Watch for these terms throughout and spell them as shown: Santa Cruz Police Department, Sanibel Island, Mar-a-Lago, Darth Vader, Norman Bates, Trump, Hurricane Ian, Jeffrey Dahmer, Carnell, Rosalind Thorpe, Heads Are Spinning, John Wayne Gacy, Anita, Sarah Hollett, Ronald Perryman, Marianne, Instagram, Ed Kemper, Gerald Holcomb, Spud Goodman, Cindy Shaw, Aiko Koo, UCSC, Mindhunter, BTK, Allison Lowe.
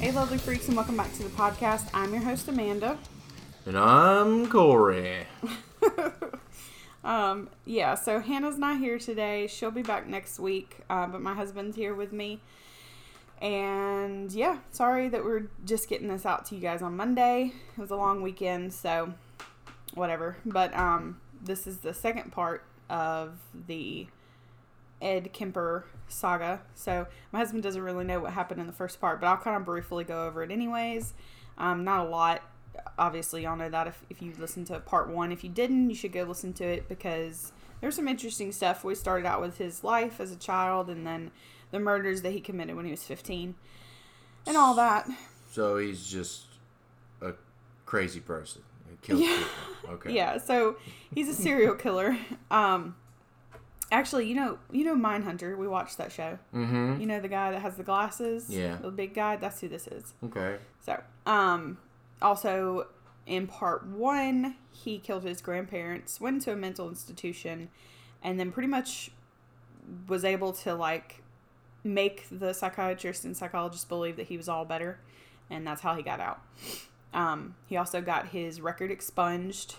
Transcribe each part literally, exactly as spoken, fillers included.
Hey lovely freaks, and welcome back to the podcast. I'm your host Amanda. And I'm Corey. um, yeah, so Hannah's not here today. She'll be back next week, uh, but my husband's here with me. And yeah, sorry that we're just getting this out to you guys on Monday. It was a long weekend, so whatever. But um, this is the second part of the Ed Kemper saga. So my husband doesn't really know what happened in the first part, but I'll kind of briefly go over it anyways. Um, not a lot. Obviously, y'all know that if, if you listened to part one. If you didn't, you should go listen to it because there's some interesting stuff. We started out with his life as a child and then the murders that he committed when he was fifteen and all that. So he's just a crazy person. He kills yeah. people. Okay. Yeah, so he's a serial killer. Um, actually, you know, you know Mindhunter. We watched that show. Mm-hmm. You know the guy that has the glasses? Yeah. The big guy? That's who this is. Okay. So, um... also, in part one, he killed his grandparents, went to a mental institution, and then pretty much was able to, like, make the psychiatrist and psychologist believe that he was all better, and that's how he got out. Um, he also got his record expunged,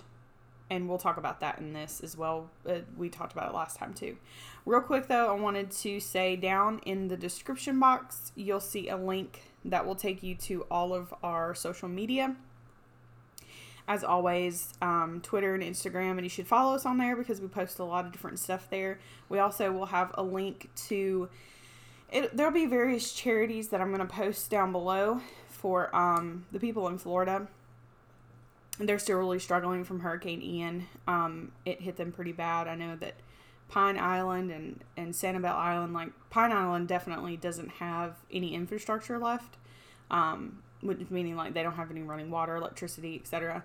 and we'll talk about that in this as well. Uh, we talked about it last time, too. Real quick, though, I wanted to say down in the description box, you'll see a link that will take you to all of our social media. As always, um, Twitter and Instagram, and you should follow us on there because we post a lot of different stuff there. We also will have a link to, it, there'll be various charities that I'm going to post down below for um, the people in Florida. They're still really struggling from Hurricane Ian. Um, it hit them pretty bad. I know that Pine Island and, and Sanibel Island, like Pine Island definitely doesn't have any infrastructure left, um, which meaning like they don't have any running water, electricity, et cetera.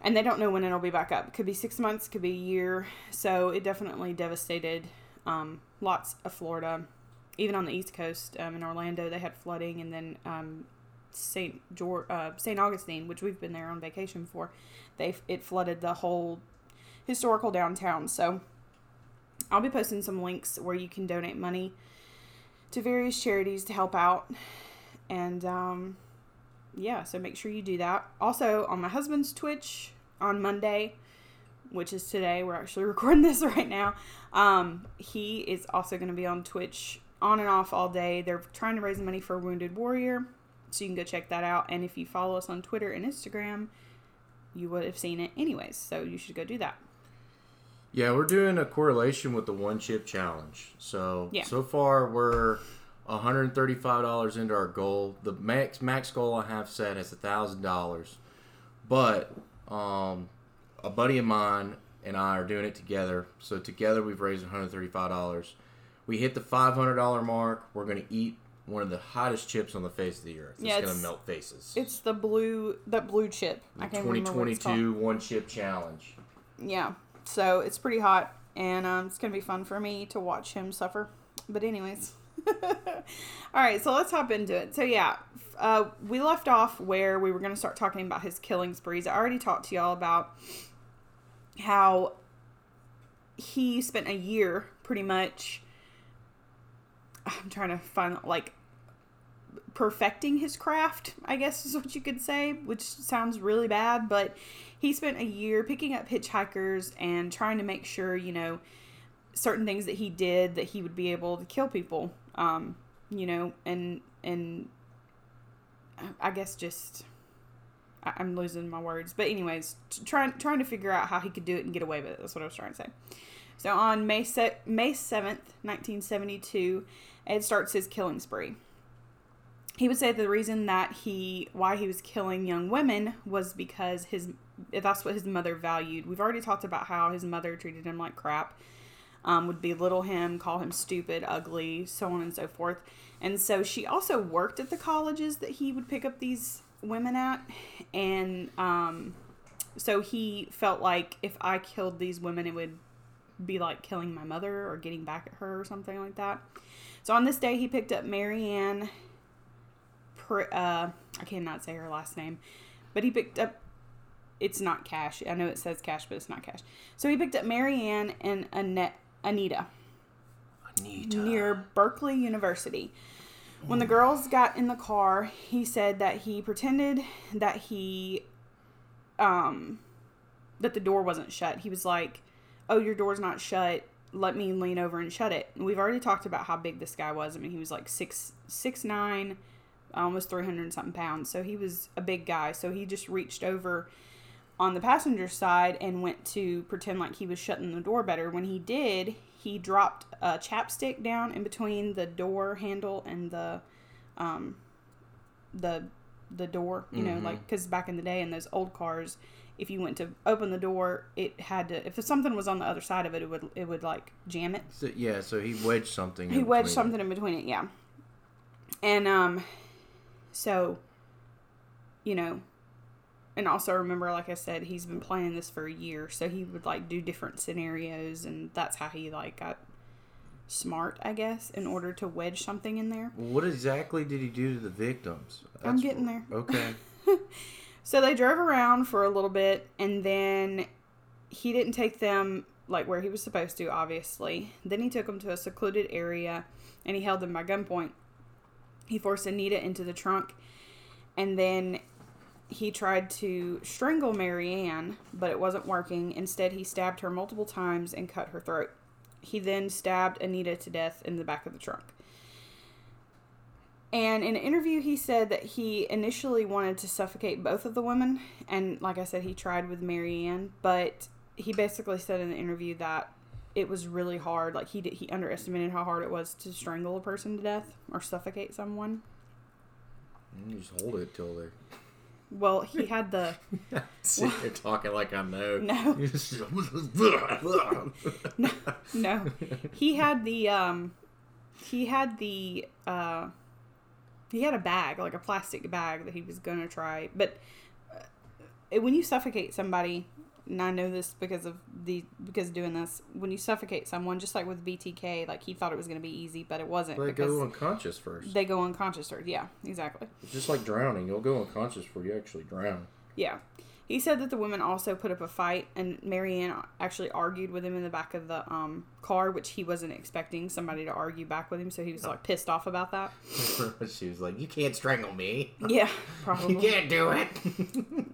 And they don't know when it'll be back up. It could be six months, could be a year. So it definitely devastated um, lots of Florida, even on the East Coast. Um, in Orlando, they had flooding, and then um, Saint George, uh, Saint Augustine, which we've been there on vacation for, they it flooded the whole historical downtown. So I'll be posting some links where you can donate money to various charities to help out. And, um, yeah, so make sure you do that. Also, on my husband's Twitch on Monday, which is today, we're actually recording this right now, um, he is also going to be on Twitch on and off all day. They're trying to raise money for Wounded Warrior, so you can go check that out. And if you follow us on Twitter and Instagram, you would have seen it anyways, so you should go do that. Yeah, we're doing a correlation with the one chip challenge. So, yeah. So far we're one hundred thirty-five dollars into our goal. The max max goal I have set is one thousand dollars. But um, a buddy of mine and I are doing it together. So together we've raised one hundred thirty-five dollars. We hit the five hundred dollars mark. We're going to eat one of the hottest chips on the face of the earth. Yeah, it's, it's going to melt faces. It's the blue the blue chip. The I can't twenty twenty-two one chip challenge. Yeah. So it's pretty hot, and um, it's going to be fun for me to watch him suffer. But anyways. All right, so let's hop into it. So yeah, uh, we left off where we were going to start talking about his killing sprees. I already talked to y'all about how he spent a year pretty much, I'm trying to find, like, perfecting his craft, I guess is what you could say, which sounds really bad, but he spent a year picking up hitchhikers and trying to make sure, you know, certain things that he did, that he would be able to kill people, um, you know, and, and I guess just, I, I'm losing my words, but anyways, trying, trying to figure out how he could do it and get away with it. That's what I was trying to say. So on May se- May seventh, nineteen seventy-two, Ed starts his killing spree. He would say the reason that he, why he was killing young women was because his, that's what his mother valued. We've already talked about how his mother treated him like crap, um, would belittle him, call him stupid, ugly, so on and so forth. And so she also worked at the colleges that he would pick up these women at. And um, so he felt like if I killed these women, it would be like killing my mother or getting back at her or something like that. So on this day, he picked up Marianne. Uh, I cannot say her last name, but he picked up it's not cash. I know it says cash, but it's not cash. So he picked up Marianne and Annette, Anita. Anita. Near Berkeley University. When the girls got in the car, he said that he pretended that he, um, that the door wasn't shut. He was like, oh, your door's not shut. Let me lean over and shut it. And we've already talked about how big this guy was. I mean, he was like six, six, nine, almost three hundred and something pounds. So he was a big guy. So he just reached over on the passenger side and went to pretend like he was shutting the door better. When he did, he dropped a chapstick down in between the door handle and the, um, the, the door, you mm-hmm. know, like, cause back in the day in those old cars, if you went to open the door, it had to, if something was on the other side of it, it would, it would like jam it. So, yeah. So he wedged something. He in wedged something it. in between it. Yeah. And, um, so, you know, and also remember, like I said, he's been planning this for a year, so he would like do different scenarios, and that's how he like got smart, I guess, in order to wedge something in there. What exactly did he do to the victims? That's I'm getting there. Okay. So they drove around for a little bit, and then he didn't take them like where he was supposed to, obviously. Then he took them to a secluded area, and he held them by gunpoint. He forced Anita into the trunk, and then he tried to strangle Marianne, but it wasn't working. Instead, he stabbed her multiple times and cut her throat. He then stabbed Anita to death in the back of the trunk. And in an interview, he said that he initially wanted to suffocate both of the women. And like I said, he tried with Marianne, but he basically said in the interview that it was really hard. Like he did, he underestimated how hard it was to strangle a person to death or suffocate someone. You just hold it till they're... Well, he had the... See, you're talking like I know. No. no, no. He had the, um... He had the, uh... He had a bag, like a plastic bag that he was going to try. But uh, when you suffocate somebody, and I know this because of the... Because of doing this, when you suffocate someone, just like with B T K, like, he thought it was going to be easy, but it wasn't. They go unconscious first. They go unconscious first, yeah, exactly. It's just like drowning. You'll go unconscious before you actually drown. Yeah. He said that the women also put up a fight, and Marianne actually argued with him in the back of the um, car, which he wasn't expecting somebody to argue back with him, so he was, like, pissed off about that. She was like, you can't strangle me. Yeah, probably. You can't do it.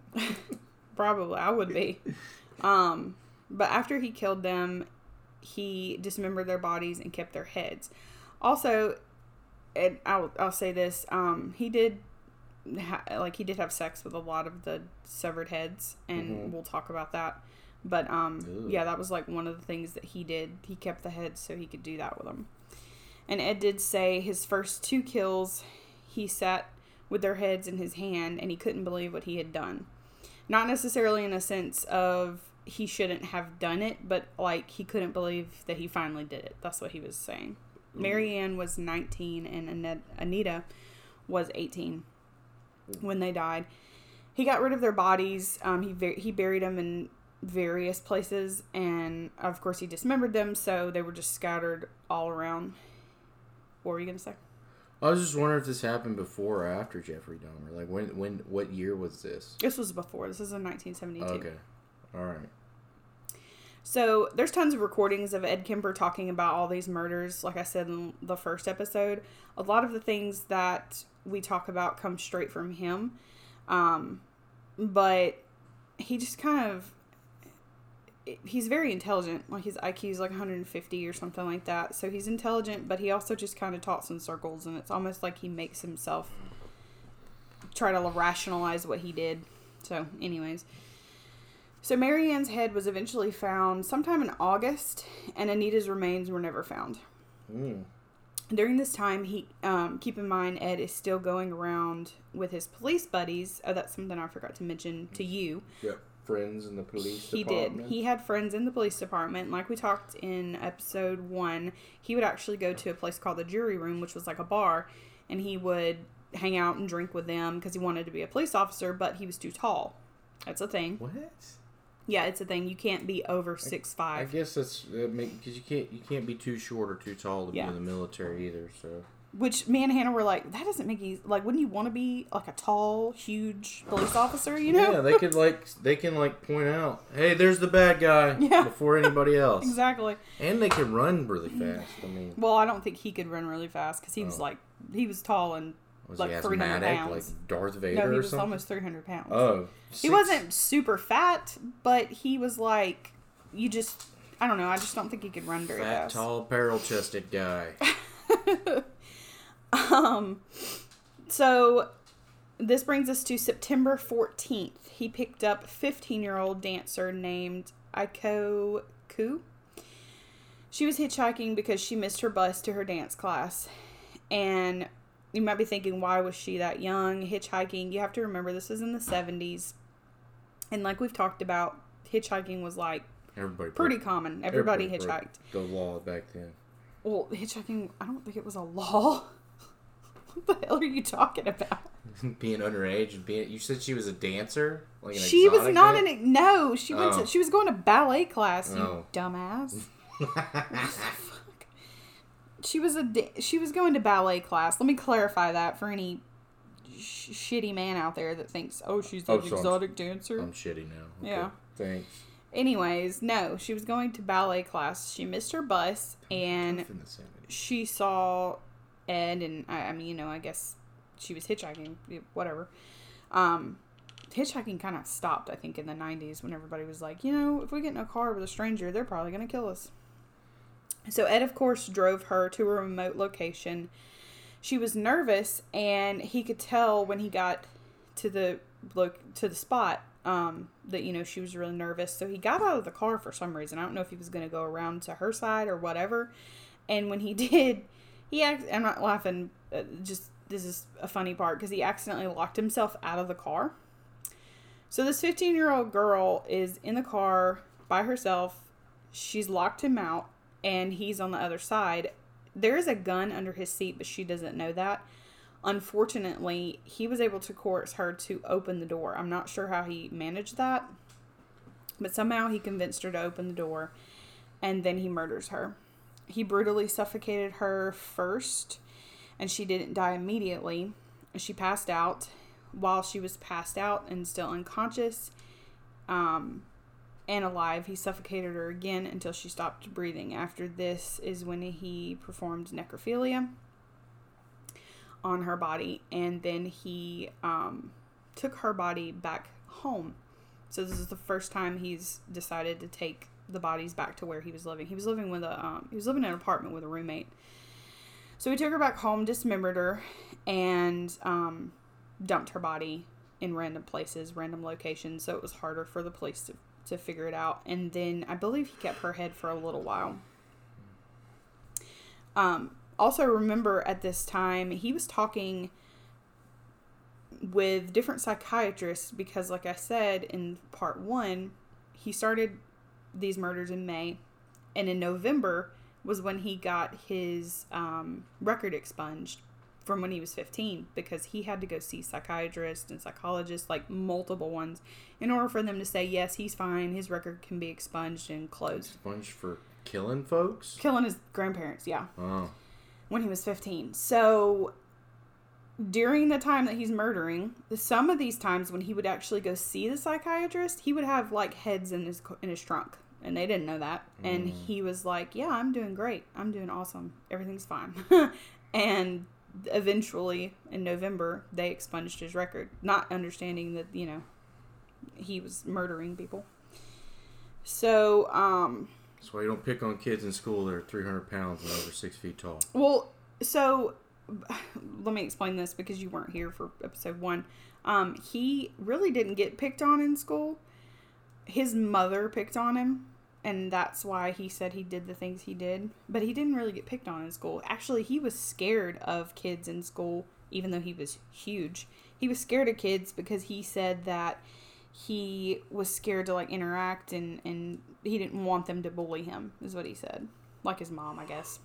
Probably. I would be. Um, but after he killed them, he dismembered their bodies and kept their heads. Also, and I'll, I'll say this, um, he did... like he did have sex with a lot of the severed heads, and mm-hmm. we'll talk about that, but um Ooh. yeah, that was like one of the things that he did. He kept the heads so he could do that with them. And Ed did say his first two kills, he sat with their heads in his hand, and he couldn't believe what he had done. Not necessarily in a sense of he shouldn't have done it, but like he couldn't believe that he finally did it. That's what he was saying. Ooh. Marianne was nineteen and Anita was eighteen when they died. He got rid of their bodies. Um, he ver- he buried them in various places, and of course he dismembered them, so they were just scattered all around. What were you gonna say? I was just wondering if this happened before or after Jeffrey Dahmer. Like when when what year was this? This was before. This is in nineteen seventy-two. Okay, all right. So there's tons of recordings of Ed Kemper talking about all these murders. Like I said in the first episode, a lot of the things that we talk about come straight from him. Um, but he just kind of, he's very intelligent. Like his I Q is like one hundred fifty or something like that. So he's intelligent, but he also just kind of talks in circles, and it's almost like he makes himself try to rationalize what he did. So anyways, so Marianne's head was eventually found sometime in August, and Anita's remains were never found. Mm. During this time, he um, keep in mind, Ed is still going around with his police buddies. Oh, that's something I forgot to mention to you. Yeah, friends in the police he department. He did. He had friends in the police department. Like we talked in episode one, he would actually go to a place called the Jury Room, which was like a bar, and he would hang out and drink with them because he wanted to be a police officer, but he was too tall. That's a thing. What? Yeah, it's a thing. You can't be over six five. I guess that's because you can't you can't be too short or too tall to yeah. be in the military either. So Which me and Hannah were like, that doesn't make you, like, wouldn't you want to be, like, a tall, huge police officer, you know? Yeah, they could, like, they can, like, point out, hey, there's the bad guy yeah. before anybody else. Exactly. And they can run really fast, I mean. Well, I don't think he could run really fast, because he was, oh. like, he was tall and, was like, he asthmatic, three hundred pounds. Like Darth Vader or something? No, he was something? almost three hundred pounds. Oh. Six. He wasn't super fat, but he was, like, you just, I don't know, I just don't think he could run very fat, fast. Fat, tall, barrel-chested guy. Um, so this brings us to September fourteenth. He picked up a fifteen-year-old dancer named Aiko Koo. She was hitchhiking because she missed her bus to her dance class. And you might be thinking, why was she that young? Hitchhiking, you have to remember, this is in the seventies. And like we've talked about, hitchhiking was like everybody pretty broke, common. Everybody, everybody hitchhiked. The law back then. Well, hitchhiking, I don't think it was a law. What the hell are you talking about? Being underage and being, you said she was a dancer? Like an she was not bit? an, no, she went oh. to, she was going to ballet class, you oh. dumbass. Fuck? She was a, she was going to ballet class. Let me clarify that for any sh- shitty man out there that thinks, oh, she's an oh, so exotic I'm, dancer. I'm shitty now. Okay. Yeah. Thanks. Anyways, no, she was going to ballet class. She missed her bus and she saw Ed, and I, I mean, you know, I guess she was hitchhiking, whatever. Um, hitchhiking kind of stopped, I think, in the nineties when everybody was like, you know, if we get in a car with a stranger, they're probably going to kill us. So Ed, of course, drove her to a remote location. She was nervous, and he could tell when he got to the look to the spot um, that, you know, she was really nervous. So he got out of the car for some reason. I don't know if he was going to go around to her side or whatever. And when he did, He, ac- I'm not laughing, uh, just, this is a funny part, because he accidentally locked himself out of the car. So this fifteen-year-old girl is in the car by herself, she's locked him out, and he's on the other side. There is a gun under his seat, but she doesn't know that. Unfortunately, he was able to coerce her to open the door. I'm not sure how he managed that, but somehow he convinced her to open the door, and then he murders her. He brutally suffocated her first, and she didn't die immediately. She passed out. While she was passed out and still unconscious um, and alive, he suffocated her again until she stopped breathing. After this is when he performed necrophilia on her body, and then he um, took her body back home. So this is the first time he's decided to take the bodies back to where he was living. He was living with a, um, he was living in an apartment with a roommate. So he took her back home, dismembered her, and um, dumped her body in random places, random locations, so it was harder for the police to, to figure it out. And then I believe he kept her head for a little while. Um, also remember at this time, he was talking with different psychiatrists because, like I said in part one, he started these murders in May, and in November was when he got his um, record expunged from when he was fifteen, because he had to go see psychiatrists and psychologists, like multiple ones, in order for them to say, yes, he's fine, his record can be expunged and closed. Expunged for killing folks? Killing his grandparents, yeah. Oh. When he was fifteen. So during the time that he's murdering, some of these times when he would actually go see the psychiatrist, he would have like heads in his in his trunk. And they didn't know that. And mm. he was like, yeah, I'm doing great. I'm doing awesome. Everything's fine. And eventually, in November, they expunged his record. Not understanding that, you know, he was murdering people. So, um... that's why you don't pick on kids in school that are three hundred pounds and over six feet tall. Well, so, let me explain this because you weren't here for episode one. Um, he really didn't get picked on in school. His mother picked on him, and that's why he said he did the things he did. But he didn't really get picked on in school. Actually, he was scared of kids in school, even though he was huge. He was scared of kids because he said that he was scared to, like, interact, and, and he didn't want them to bully him, is what he said. Like his mom, I guess.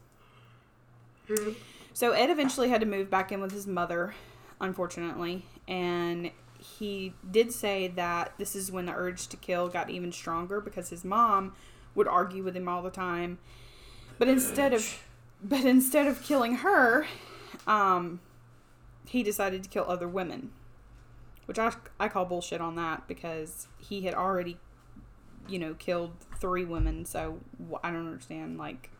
Mm-hmm. So Ed eventually had to move back in with his mother, unfortunately, and he did say that this is when the urge to kill got even stronger because his mom would argue with him all the time. But instead of but instead of killing her, um, he decided to kill other women, which I, I call bullshit on that, because he had already, you know, killed three women, so I don't understand, like,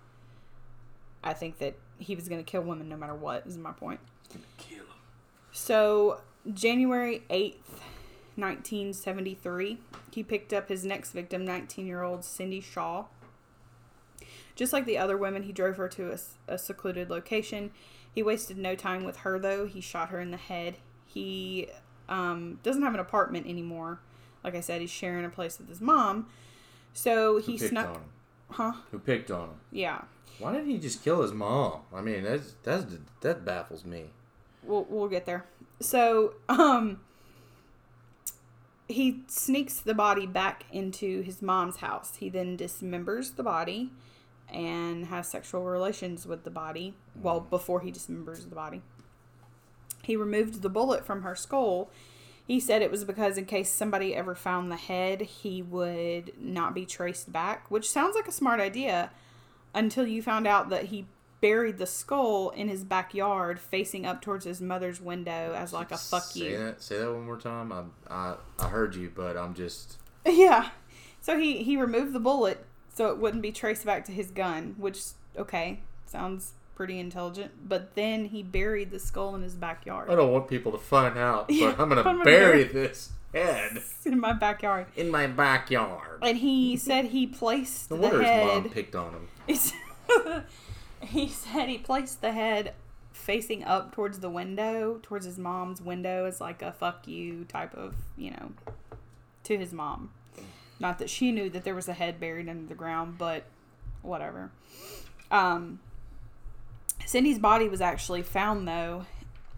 I think that he was going to kill women no matter what, is my point. He's going to kill them. So, January eighth, nineteen seventy-three, he picked up his next victim, nineteen-year-old Cindy Shaw. Just like the other women, he drove her to a, a secluded location. He wasted no time with her, though. He shot her in the head. He um, doesn't have an apartment anymore. Like I said, he's sharing a place with his mom. So he snuck... Who picked on him? Huh? Who picked on him? Yeah. Why didn't he just kill his mom? I mean, that's, that's, that baffles me. We'll, we'll get there. So, um... he sneaks the body back into his mom's house. He then dismembers the body and has sexual relations with the body. Well, before he dismembers the body. He removed the bullet from her skull. He said it was because in case somebody ever found the head, he would not be traced back, which sounds like a smart idea until you found out that he buried the skull in his backyard facing up towards his mother's window as like a fuck say you. That, say that one more time. I, I I heard you, but I'm just... Yeah. So he, he removed the bullet so it wouldn't be traced back to his gun, which, okay, sounds pretty intelligent. But then he buried the skull in his backyard. I don't want people to find out, but yeah, I'm going to bury this head. In my backyard. In my backyard. And he said he placed the, the head... No wonder his mom picked on him. It's... He said he placed the head facing up towards the window, towards his mom's window, as like a fuck you type of, you know, to his mom. Not that she knew that there was a head buried under the ground, but whatever. Um, Cindy's body was actually found, though,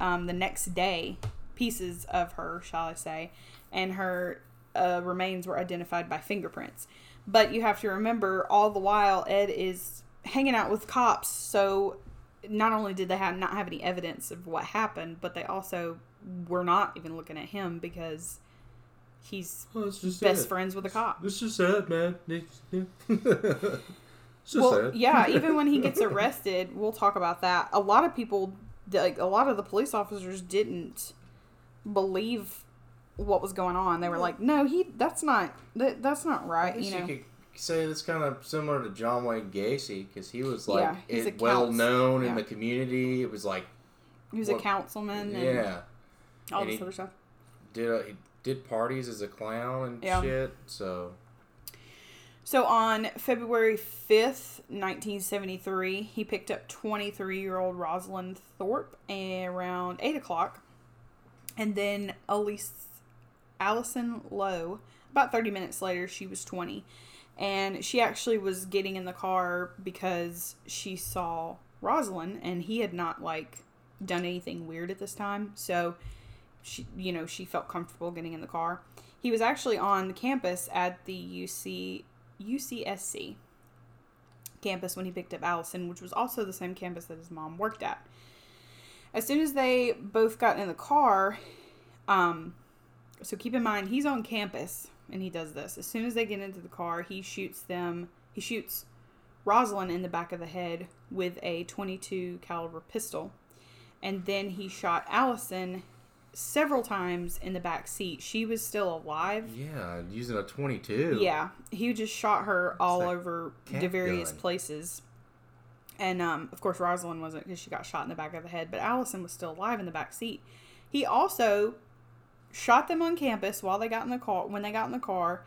um, the next day. Pieces of her, shall I say, and her uh, remains were identified by fingerprints. But you have to remember, all the while, Ed is... hanging out with cops, so not only did they have not have any evidence of what happened, but they also were not even looking at him because he's well, best sad. friends with a cop. It's just sad, man. It's, yeah. it's just well, sad. Yeah, even when he gets arrested, we'll talk about that. A lot of people, like a lot of the police officers, didn't believe what was going on. They were like, "No, he. That's not. That, that's not right." You know. Could- say it's kind of similar to John Wayne Gacy, because he was like yeah, he's it, well known yeah. in the community. It was like he was what, a councilman. And yeah, all and this other stuff. Did uh, he did parties as a clown and yeah. shit? So, so on February fifth, nineteen seventy three, he picked up twenty three year old Rosalind Thorpe around eight o'clock, and then Elise Allison Lowe. About thirty minutes later, she was twenty. And she actually was getting in the car because she saw Rosalind, and he had not, like, done anything weird at this time. So, she, you know, she felt comfortable getting in the car. He was actually on campus at the U C U C S C campus when he picked up Allison, which was also the same campus that his mom worked at. As soon as they both got in the car, um, so keep in mind, he's on campus. And he does this. As soon as they get into the car, he shoots them. He shoots Rosalind in the back of the head with a twenty-two caliber pistol. And then he shot Allison several times in the back seat. She was still alive. Yeah, using a twenty-two. Yeah. He just shot her all over to various places. And, um, of course, Rosalind wasn't because she got shot in the back of the head. But Allison was still alive in the back seat. He also... shot them on campus while they got in the car, when they got in the car,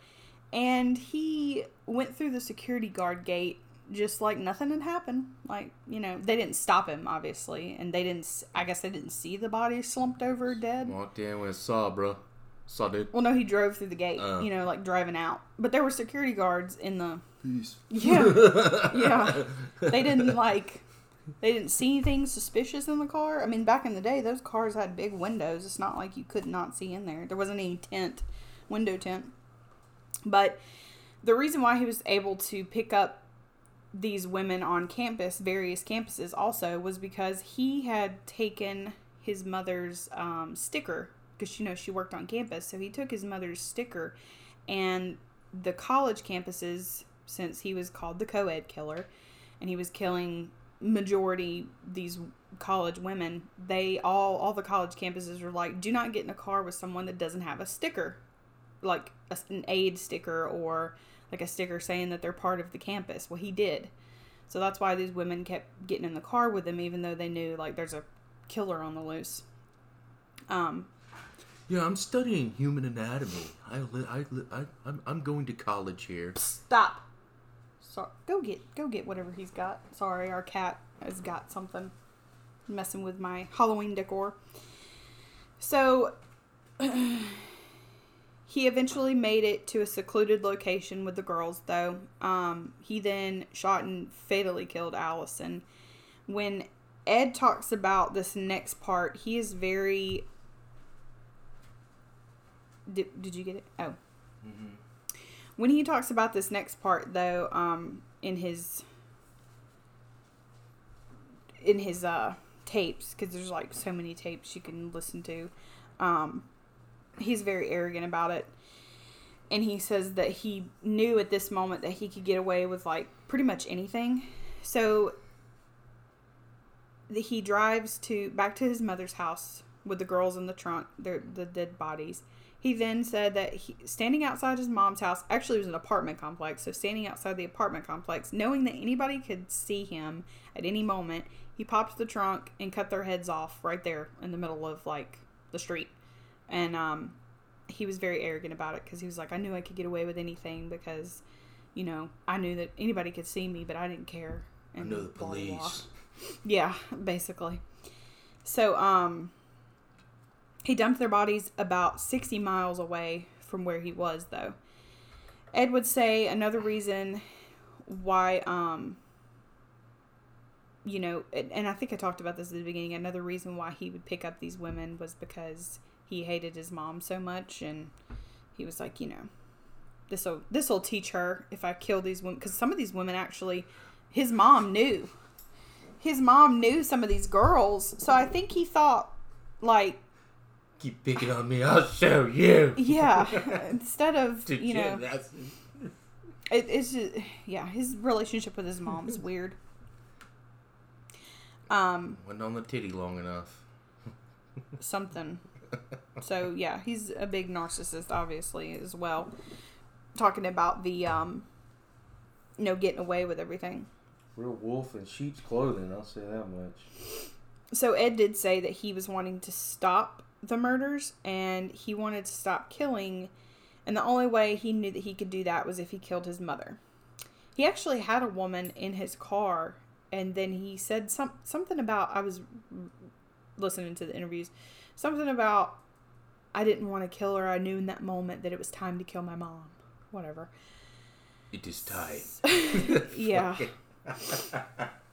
and he went through the security guard gate just like nothing had happened. Like, you know, they didn't stop him, obviously, and they didn't, I guess they didn't see the body slumped over dead. Walked in with saw, bro. Saw, dude. Well, no, he drove through the gate, uh, you know, like driving out. But there were security guards in the... Peace. Yeah. yeah. They didn't, like... They didn't see anything suspicious in the car. I mean, back in the day, those cars had big windows. It's not like you could not see in there. There wasn't any tint, window tint. But the reason why he was able to pick up these women on campus, various campuses also, was because he had taken his mother's um, sticker. Because, you know, she worked on campus. So he took his mother's sticker. And the college campuses, since he was called the co-ed killer, and he was killing... majority, these college women, they all, all the college campuses are like, do not get in a car with someone that doesn't have a sticker, like a, an aid sticker or like a sticker saying that they're part of the campus. Well, he did. So that's why these women kept getting in the car with him, even though they knew, like, there's a killer on the loose. Um. Yeah, I'm studying human anatomy. I li- I li- I I'm I'm going to college here. Stop. Sorry. Go get go get whatever he's got. Sorry, our cat has got something messing with my Halloween decor. So he eventually made it to a secluded location with the girls, though. Um, he then shot and fatally killed Allison. When Ed talks about this next part, he is very... Did, did you get it? Oh. Mm-hmm. When he talks about this next part, though, um, in his... In his, uh, tapes, because there's, like, so many tapes you can listen to, um... he's very arrogant about it. And he says that he knew at this moment that he could get away with, like, pretty much anything. So the, he drives to back to his mother's house with the girls in the trunk, the, the dead bodies. He then said that he, standing outside his mom's house, actually it was an apartment complex, so standing outside the apartment complex, knowing that anybody could see him at any moment, he popped the trunk and cut their heads off right there in the middle of, like, the street. And um, he was very arrogant about it because he was like, I knew I could get away with anything because, you know, I knew that anybody could see me, but I didn't care. And I know the police. Blah, blah. Yeah, basically. So um, he dumped their bodies about sixty miles away from where he was, though. Ed would say another reason why, um, you know, and I think I talked about this at the beginning, another reason why he would pick up these women was because... he hated his mom so much, and he was like, you know, this'll, this'll teach her if I kill these women. Because some of these women actually, his mom knew. His mom knew some of these girls. So I think he thought, like... Keep picking on me, I'll show you. Yeah. Instead of, you know... It, it's just, yeah, his relationship with his mom is weird. Um, Went on the titty long enough. Something... So, yeah, he's a big narcissist, obviously, as well. Talking about the, um, you know, getting away with everything. Real wolf in sheep's clothing, I'll say that much. So, Ed did say that he was wanting to stop the murders, and he wanted to stop killing, and the only way he knew that he could do that was if he killed his mother. He actually had a woman in his car, and then he said some, something about, I was listening to the interviews, something about, I didn't want to kill her. I knew in that moment that it was time to kill my mom. Whatever. It is time. Yeah.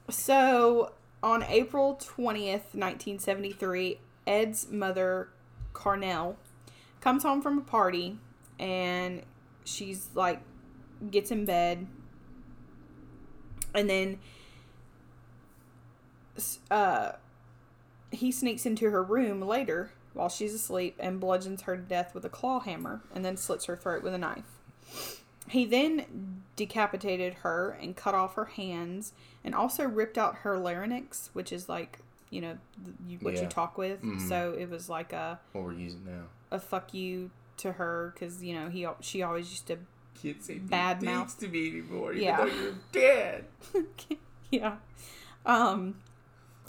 So, on April twentieth, nineteen seventy-three, Ed's mother, Carnell, comes home from a party, and she's, like, gets in bed, and then, uh... he sneaks into her room later while she's asleep and bludgeons her to death with a claw hammer and then slits her throat with a knife. He then decapitated her and cut off her hands and also ripped out her larynx, which is like, you know, you, what yeah. you talk with. Mm-hmm. So it was like a... What we're using now. A fuck you to her because, you know, he she always used to Can't say bad mouth to me anymore even yeah. though you're dead. Yeah. Um,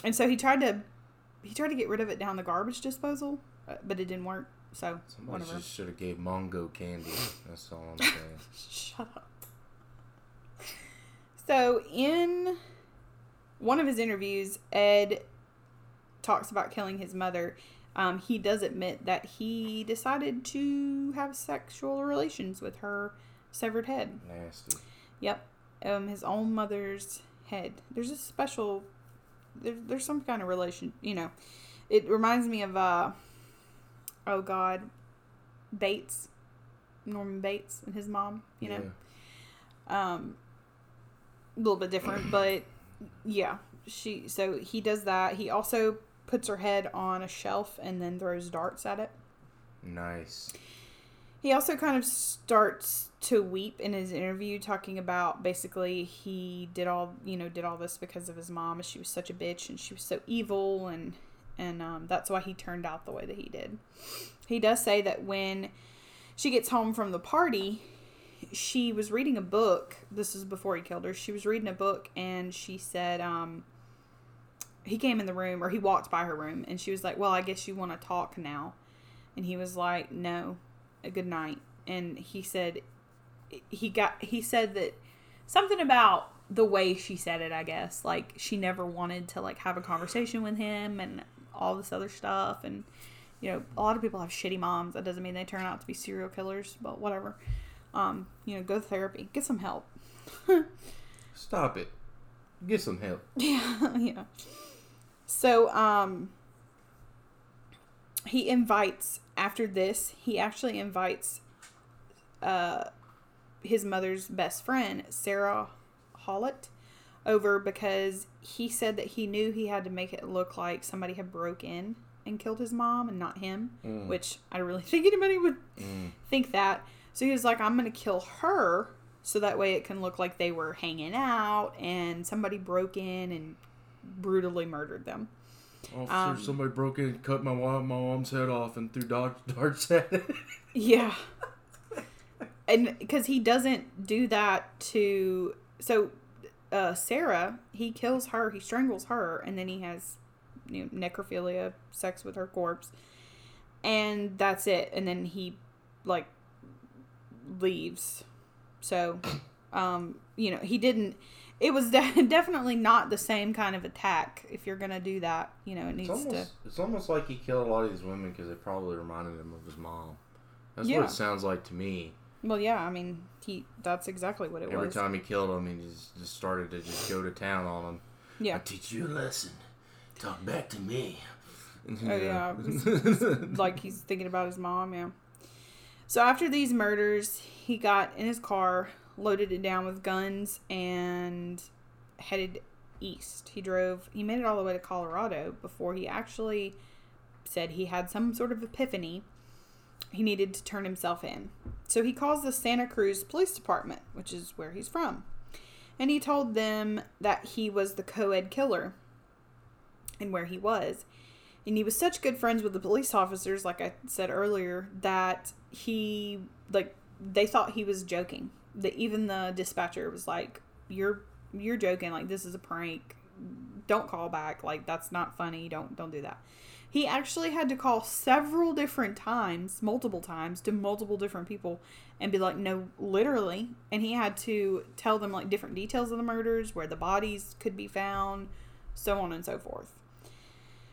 and so he tried to He tried to get rid of it down the garbage disposal, but it didn't work, so Somebody whatever. Just should have gave Mongo candy. That's all I'm saying. Shut up. So, in one of his interviews, Ed talks about killing his mother. Um, he does admit that he decided to have sexual relations with her severed head. Nasty. Yep. Um, his own mother's head. There's a special... There, there's some kind of relation, you know. It reminds me of, uh, oh God, Bates, Norman Bates and his mom, you know. Yeah. Um, a little bit different, but yeah. She. So he does that. He also puts her head on a shelf and then throws darts at it. Nice. He also kind of starts to weep in his interview, talking about basically he did all, you know, did all this because of his mom. She was such a bitch and she was so evil, and and um, that's why he turned out the way that he did. He does say that when she gets home from the party, she was reading a book. This is before he killed her. She was reading a book, and she said, um, he came in the room, or he walked by her room, and she was like, well, I guess you want to talk now. And he was like, no, good night. And he said, he got, he said that something about the way she said it, I guess, like she never wanted to like have a conversation with him and all this other stuff. And, you know, a lot of people have shitty moms. That doesn't mean they turn out to be serial killers, but whatever. Um, you know, go to therapy. Get some help. Stop it. Get some help. Yeah, yeah. So, um, he invites, after this, he actually invites, uh, his mother's best friend, Sarah Hollett, over because he said that he knew he had to make it look like somebody had broke in and killed his mom and not him, mm. which I don't really think anybody would mm. think that. So he was like, I'm going to kill her so that way it can look like they were hanging out and somebody broke in and brutally murdered them. Oh, um, so somebody broke in and cut my, mom, my mom's head off and threw darts at it. Yeah. And because he doesn't do that to... So uh, Sarah, he kills her, he strangles her, and then he has, you know, necrophilia, sex with her corpse. And that's it. And then he, like... leaves. So, um, you know, he didn't, it was de- definitely not the same kind of attack. If you're going to do that, you know, it needs it's almost, to. It's almost like he killed a lot of these women because they probably reminded him of his mom. That's yeah. what it sounds like to me. Well, yeah, I mean, he, that's exactly what it Every was. Every time he killed them, he just, just started to just go to town on them. Yeah. I teach you a lesson. Talk back to me. Oh, yeah. It's, it's like he's thinking about his mom, yeah. So after these murders, he got in his car, loaded it down with guns, and headed east. He drove, he made it all the way to Colorado before he actually said he had some sort of epiphany. He needed to turn himself in. So he calls the Santa Cruz Police Department, which is where he's from. And he told them that he was the co-ed killer and where he was. And he was such good friends with the police officers, like I said earlier, that he, like, they thought he was joking. That even the dispatcher was like, you're, you're joking. Like, this is a prank. Don't call back. Like, that's not funny. Don't, don't do that. He actually had to call several different times, multiple times, to multiple different people and be like, no, literally. And he had to tell them, like, different details of the murders, where the bodies could be found, so on and so forth.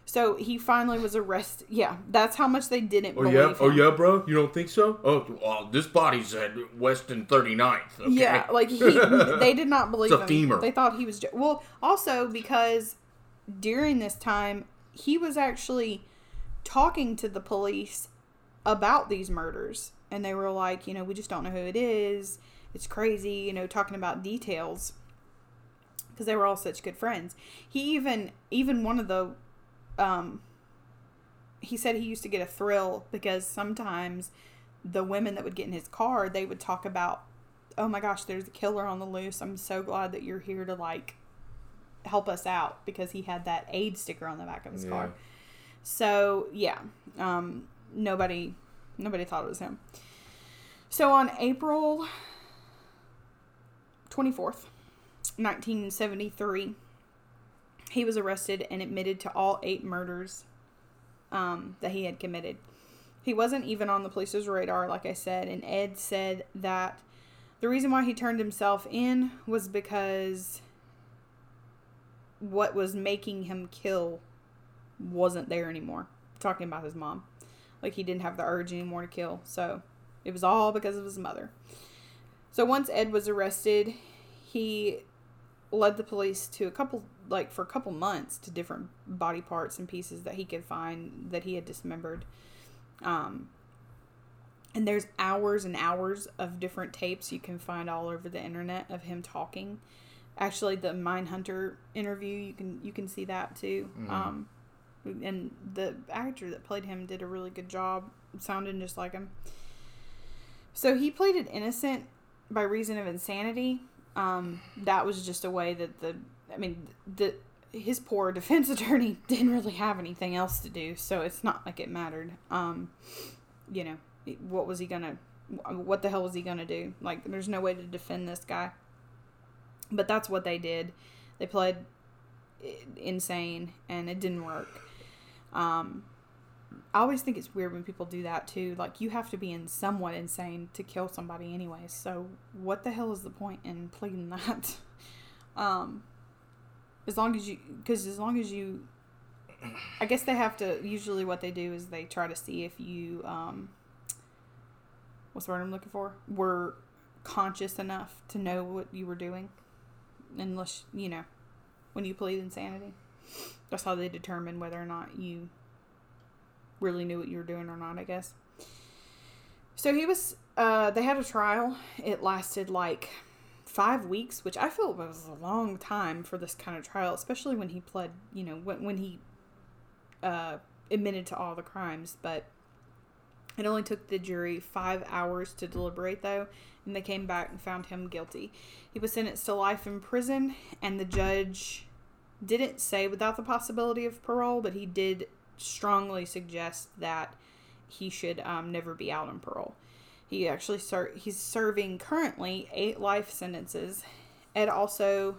So he finally was arrested. Yeah, that's how much they didn't oh, believe yeah? him. Oh, yeah, bro? You don't think so? Oh, well, this body's at Weston thirty-ninth. Okay. Yeah, like, he, they did not believe him. It's a femur. They thought he was... Jo- well, also, because during this time, he was actually talking to the police about these murders. And they were like, you know, we just don't know who it is. It's crazy, you know, talking about details. Because they were all such good friends. He even... Even one of the... Um, he said he used to get a thrill because sometimes the women that would get in his car, they would talk about, oh my gosh, there's a killer on the loose. I'm so glad that you're here to, like, help us out, because he had that aid sticker on the back of his yeah. car. So, yeah, um, nobody, nobody thought it was him. So on April twenty-fourth, nineteen seventy-three, he was arrested and admitted to all eight murders um, that he had committed. He wasn't even on the police's radar, like I said, and Ed said that the reason why he turned himself in was because what was making him kill wasn't there anymore. Talking about his mom. Like, he didn't have the urge anymore to kill. So, it was all because of his mother. So, once Ed was arrested, he led the police to a couple... like, for a couple months, to different body parts and pieces that he could find that he had dismembered. Um, and there's hours and hours of different tapes you can find all over the internet of him talking. Actually, the Mindhunter interview, you can you can see that too. Mm-hmm. Um, and the actor that played him did a really good job, sounding just like him. So he pleaded innocent by reason of insanity. Um, that was just a way that the, I mean, the his poor defense attorney didn't really have anything else to do, so it's not like it mattered. Um, you know, what was he gonna, what the hell was he gonna do? Like, there's no way to defend this guy. But that's what they did. They pled insane, and it didn't work. Um, I always think it's weird when people do that, too. Like, you have to be in somewhat insane to kill somebody anyway, so what the hell is the point in pleading that? Um, as long as you... Because as long as you... I guess they have to... Usually what they do is they try to see if you... Um, what's the word I'm looking for? Were conscious enough to know what you were doing. Unless, you know, when you plead insanity. That's how they determine whether or not you... really knew what you were doing or not, I guess. So he was, uh, they had a trial. It lasted like five weeks, which I feel was a long time for this kind of trial, especially when he pled, you know, when, when he uh, admitted to all the crimes. But it only took the jury five hours to deliberate, though, and they came back and found him guilty. He was sentenced to life in prison, and the judge didn't say without the possibility of parole, but he did strongly suggest that he should um, never be out on parole. He actually ser- he's serving currently eight life sentences. Ed also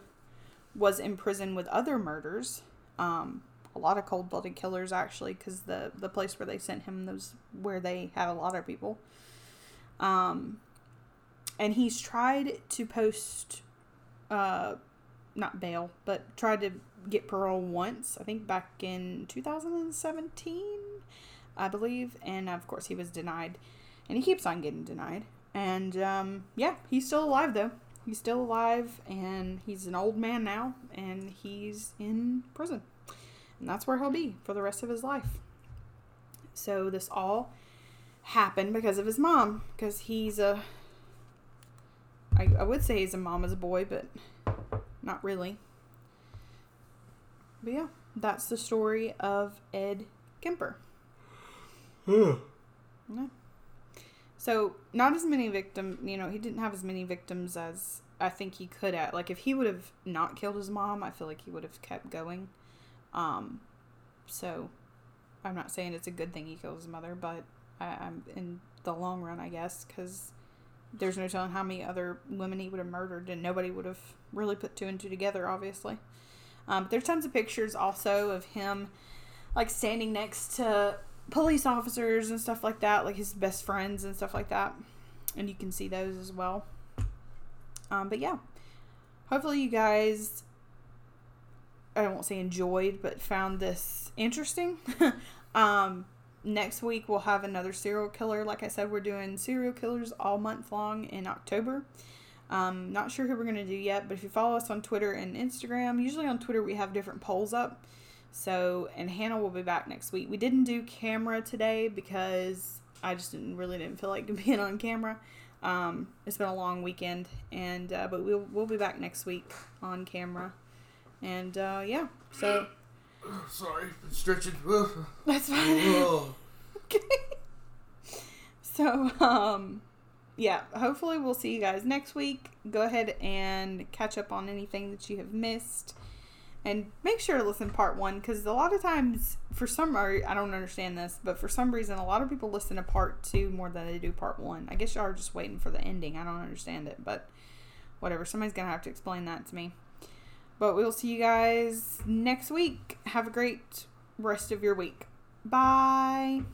was in prison with other murders, um, a lot of cold-blooded killers actually, because the the place where they sent him was where they had a lot of people. Um, and he's tried to post, uh, not bail, but tried to get parole once, I think back in two thousand seventeen, I believe, and of course he was denied, and he keeps on getting denied, and um, yeah, he's still alive though, he's still alive, and he's an old man now, and he's in prison, and that's where he'll be for the rest of his life. So this all happened because of his mom, because he's a, I, I would say he's a mama's boy, but not really. But yeah, that's the story of Ed Kemper. Yeah. Yeah. So, not as many victims, you know, he didn't have as many victims as I think he could have. Like, if he would have not killed his mom, I feel like he would have kept going. Um, so, I'm not saying it's a good thing he killed his mother, but I, I'm in the long run, I guess, because there's no telling how many other women he would have murdered, and nobody would have really put two and two together, obviously. Um, there's tons of pictures also of him, like, standing next to police officers and stuff like that, like his best friends and stuff like that, and you can see those as well. Um, but yeah, hopefully you guys, I won't say enjoyed, but found this interesting. um, next week we'll have another serial killer. Like I said, we're doing serial killers all month long in October. Um, not sure who we're going to do yet, but if you follow us on Twitter and Instagram, usually on Twitter we have different polls up. So, and Hannah will be back next week. We didn't do camera today because I just didn't really didn't feel like being on camera. Um, it's been a long weekend, and uh, but we'll we'll be back next week on camera. And uh, yeah, so sorry, I'm stretching. That's fine. Okay. So um. yeah, hopefully we'll see you guys next week. Go ahead and catch up on anything that you have missed. And make sure to listen to part one, because a lot of times, for some, or I don't understand this, but for some reason, a lot of people listen to part two more than they do part one. I guess y'all are just waiting for the ending. I don't understand it, but whatever. Somebody's going to have to explain that to me. But we'll see you guys next week. Have a great rest of your week. Bye.